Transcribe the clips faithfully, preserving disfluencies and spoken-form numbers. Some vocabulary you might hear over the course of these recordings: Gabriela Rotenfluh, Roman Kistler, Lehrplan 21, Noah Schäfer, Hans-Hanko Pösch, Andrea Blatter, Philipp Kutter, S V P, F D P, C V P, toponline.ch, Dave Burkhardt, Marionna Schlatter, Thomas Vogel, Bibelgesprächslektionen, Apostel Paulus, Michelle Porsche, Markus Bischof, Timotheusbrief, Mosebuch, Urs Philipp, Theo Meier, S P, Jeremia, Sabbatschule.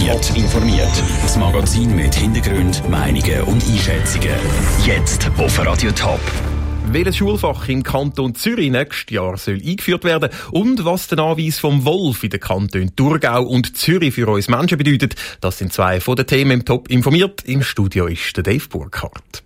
informiert. informiert. Das Magazin mit Hintergründen, Meinungen und Einschätzungen. Jetzt auf Radio Top. Welches Schulfach im Kanton Zürich nächstes Jahr soll eingeführt werden und was der Nachweis vom Wolf in den Kantonen Thurgau und Zürich für uns Menschen bedeutet, das sind zwei von den Themen im Top informiert. Im Studio ist der Dave Burkhardt.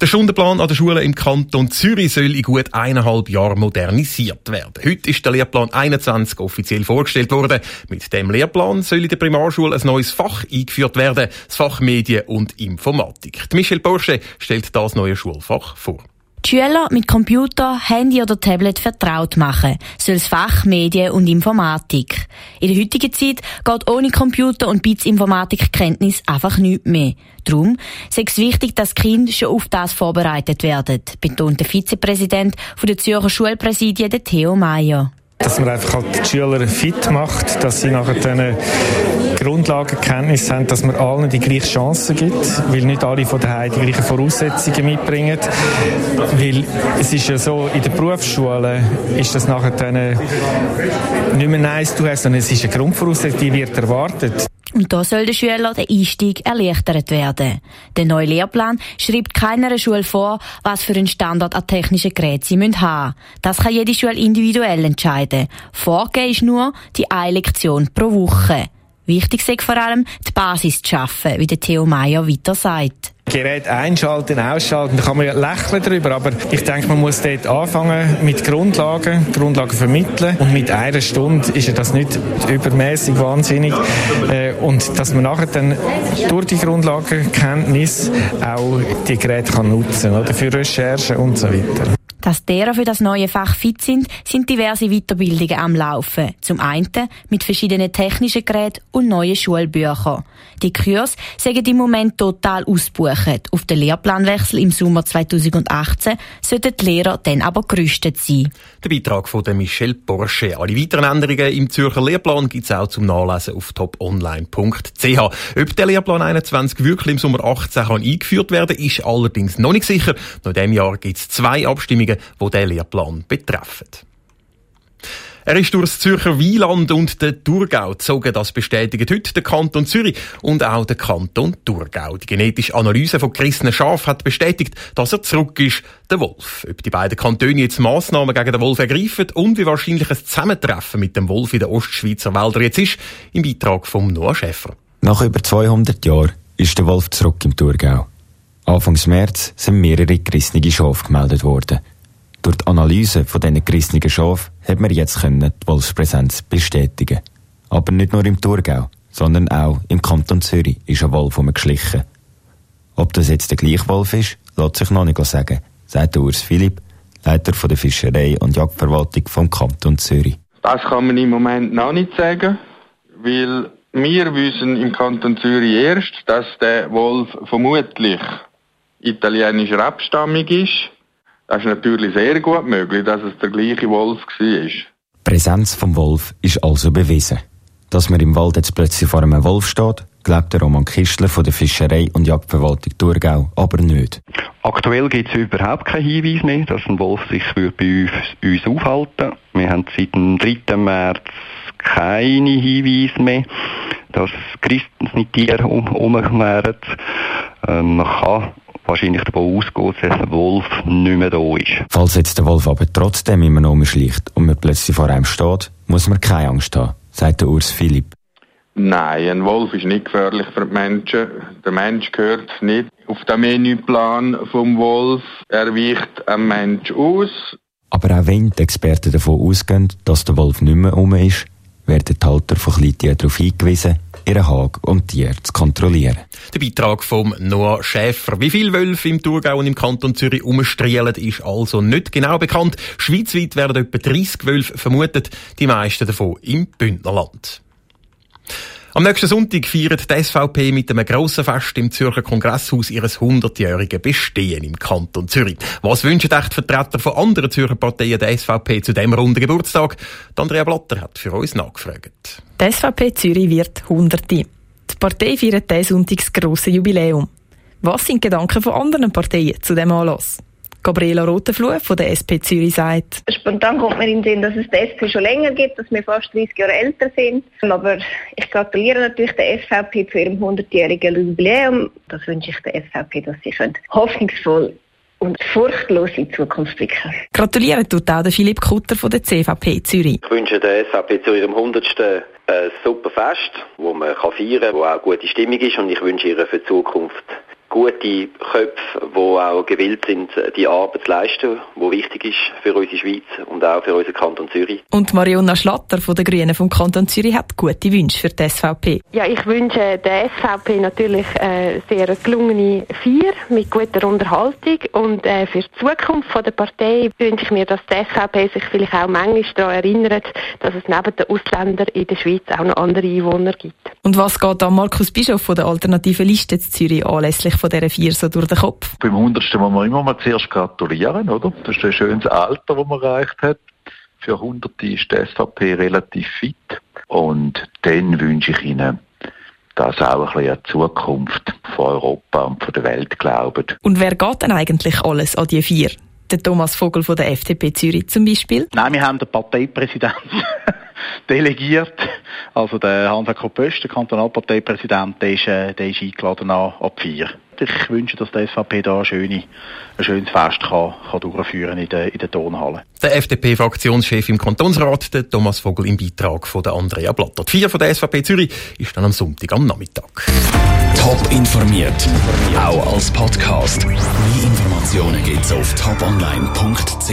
Der Stundenplan an den Schulen im Kanton Zürich soll in gut eineinhalb Jahren modernisiert werden. Heute ist der Lehrplan einundzwanzig offiziell vorgestellt worden. Mit dem Lehrplan soll in der Primarschule ein neues Fach eingeführt werden, das Fach Medien und Informatik. Die Michelle Porsche stellt das neue Schulfach vor. Die Schüler mit Computer, Handy oder Tablet vertraut machen, soll das Fach Medien und Informatik. In der heutigen Zeit geht ohne Computer und Bits Informatikkenntnis einfach nichts mehr. Darum sei es wichtig, dass Kinder schon auf das vorbereitet werden, betont der Vizepräsident der Zürcher Schulpräsidien, Theo Meier. Dass man einfach halt die Schüler fit macht, dass sie nachher eine Grundlagenkenntnis haben, dass man allen die gleichen Chancen gibt, weil nicht alle von daheim die gleichen Voraussetzungen mitbringen. Weil es ist ja so, in der Berufsschule ist das nachher dann nicht mehr nice to have, sondern es ist eine Grundvoraussetzung, die wird erwartet. Und da soll den Schülern der Einstieg erleichtert werden. Der neue Lehrplan schreibt keiner Schule vor, was für einen Standard an technischen Geräten sie haben müssen. Das kann jede Schule individuell entscheiden. Vorgegeben ist nur die eine Lektion pro Woche. Wichtig sei vor allem, die Basis zu schaffen, wie der Theo Meier weiter sagt. Gerät einschalten, ausschalten, da kann man ja lächeln drüber, aber ich denke, man muss dort anfangen mit Grundlagen, Grundlagen vermitteln und mit einer Stunde ist ja das nicht übermäßig wahnsinnig und dass man nachher dann durch die Grundlagenkenntnis auch die Geräte kann nutzen kann, für Recherchen und so weiter. Dass derer für das neue Fach fit sind, sind diverse Weiterbildungen am Laufen. Zum einen mit verschiedenen technischen Geräten und neuen Schulbüchern. Die Kurse sind im Moment total ausgebucht. Auf den Lehrplanwechsel im Sommer zweitausendachtzehn sollten die Lehrer dann aber gerüstet sein. Der Beitrag von Michelle Porsche. Alle weiteren Änderungen im Zürcher Lehrplan gibt es auch zum Nachlesen auf toponline punkt c h. Ob der Lehrplan einundzwanzig wirklich im Sommer achtzehn kann eingeführt werden, ist allerdings noch nicht sicher. Noch in diesem Jahr gibt es zwei Abstimmungen, die diesen Lehrplan betreffen. Er ist durchs Zürcher Wieland und den Thurgau gezogen. Das bestätigt heute der Kanton Zürich und auch der Kanton Thurgau. Die genetische Analyse von gerissenen Schafen hat bestätigt, dass er zurück ist, der Wolf. Ob die beiden Kantone jetzt Massnahmen gegen den Wolf ergreifen und wie wahrscheinlich ein Zusammentreffen mit dem Wolf in den Ostschweizer Wälder jetzt ist, im Beitrag von Noah Schäfer. Nach über zweihundert Jahren ist der Wolf zurück im Thurgau. Anfang März sind mehrere gerissene Schafe gemeldet worden. Durch die Analyse von diesen gerissenen Schafen konnte man jetzt die Wolfspräsenz bestätigen. Aber nicht nur im Thurgau, sondern auch im Kanton Zürich ist ein Wolf umgeschlichen. Ob das jetzt der gleiche Wolf ist, lässt sich noch nicht sagen, sagt Urs Philipp, Leiter von der Fischerei- und Jagdverwaltung vom Kanton Zürich. Das kann man im Moment noch nicht sagen, weil wir wissen im Kanton Zürich erst, dass der Wolf vermutlich italienischer Abstammung ist. Das ist natürlich sehr gut möglich, dass es der gleiche Wolf war. Die Präsenz vom Wolf ist also bewiesen. Dass man im Wald jetzt plötzlich vor einem Wolf steht, glaubt der Roman Kistler von der Fischerei- und Jagdverwaltung Thurgau aber nicht. Aktuell gibt es überhaupt keinen Hinweis mehr, dass ein Wolf sich bei uns aufhalten würde. Wir haben seit dem dritten März keine Hinweise mehr, dass gerissene Tiere herumgemäht. Ähm, man kann wahrscheinlich davon ausgeht, dass der Wolf nicht mehr da ist. Falls jetzt der Wolf aber trotzdem immer noch umschleicht und man plötzlich vor einem steht, muss man keine Angst haben, sagt der Urs Philipp. Nein, ein Wolf ist nicht gefährlich für die Menschen. Der Mensch gehört nicht auf den Menüplan vom Wolf. Er weicht einem Mensch aus. Aber auch wenn die Experten davon ausgehen, dass der Wolf nicht mehr herum ist, werden die Halter von Kleintieren darauf hingewiesen, ihren Hag und Tier zu kontrollieren. Der Beitrag von Noah Schäfer. Wie viele Wölfe im Thurgau und im Kanton Zürich umstrahlen, ist also nicht genau bekannt. Schweizweit werden etwa dreissig Wölfe vermutet, die meisten davon im Bündnerland. Am nächsten Sonntag feiert die S V P mit einem grossen Fest im Zürcher Kongresshaus ihres hundertjährigen Bestehen im Kanton Zürich. Was wünschen echt die Vertreter von anderen Zürcher Parteien der S V P zu diesem runden Geburtstag? Die Andrea Blatter hat für uns nachgefragt. Die S V P Zürich wird Hunderte. Die Partei feiert diesen Sonntag das grosse Jubiläum. Was sind die Gedanken von anderen Parteien zu diesem Anlass? Gabriela Rotenfluh von der S P Zürich sagt: Spontan kommt mir in den Sinn, dass es der S P schon länger gibt, dass wir fast dreißig Jahre älter sind. Aber ich gratuliere natürlich der S V P zu ihrem hundertjährigen Jubiläum. Das wünsche ich der S V P, dass sie hoffnungsvoll und furchtlos in Zukunft blicken. Gratulieren tut auch Philipp Kutter von der C V P Zürich. Ich wünsche der S V P zu ihrem hundertsten ein super Fest, das man feiern kann, wo auch gute Stimmung ist, und ich wünsche ihr für die Zukunft gute Köpfe, die auch gewillt sind, die Arbeit zu leisten, die wichtig ist für unsere Schweiz und auch für unseren Kanton Zürich. Und Marionna Schlatter von den Grünen vom Kanton Zürich hat gute Wünsche für die S V P. Ja, ich wünsche der S V P natürlich eine sehr gelungene Feier mit guter Unterhaltung, und für die Zukunft der Partei wünsche ich mir, dass die S V P sich vielleicht auch manchmal daran erinnert, dass es neben den Ausländern in der Schweiz auch noch andere Einwohner gibt. Und was geht an Markus Bischof von der alternativen Liste zu Zürich anlässlich von dieser Vier so durch den Kopf? Beim hundertsten muss man immer mal zuerst gratulieren, oder? Das ist ein schönes Alter, das man erreicht hat. Für Hunderte ist die S V P relativ fit. Und dann wünsche ich Ihnen, dass auch ein bisschen an die Zukunft von Europa und von der Welt glauben. Und wer geht denn eigentlich alles an die Vier? Der Thomas Vogel von der F D P Zürich zum Beispiel? Nein, wir haben den Parteipräsidenten delegiert. Also der Hans-Hanko Pösch, der Kantonalparteipräsident, der ist, der ist eingeladen ab vier. Ich wünsche, dass die S V P da ein schönes, ein schönes Fest kann, kann durchführen in der, in der Turnhalle. Der F D P-Fraktionschef im Kantonsrat, der Thomas Vogel, im Beitrag von der Andrea Blatter. Die Vier von der S V P Zürich ist dann am Sonntag am Nachmittag. Top informiert, auch als Podcast. Mehr Informationen gibt's auf toponline punkt c h.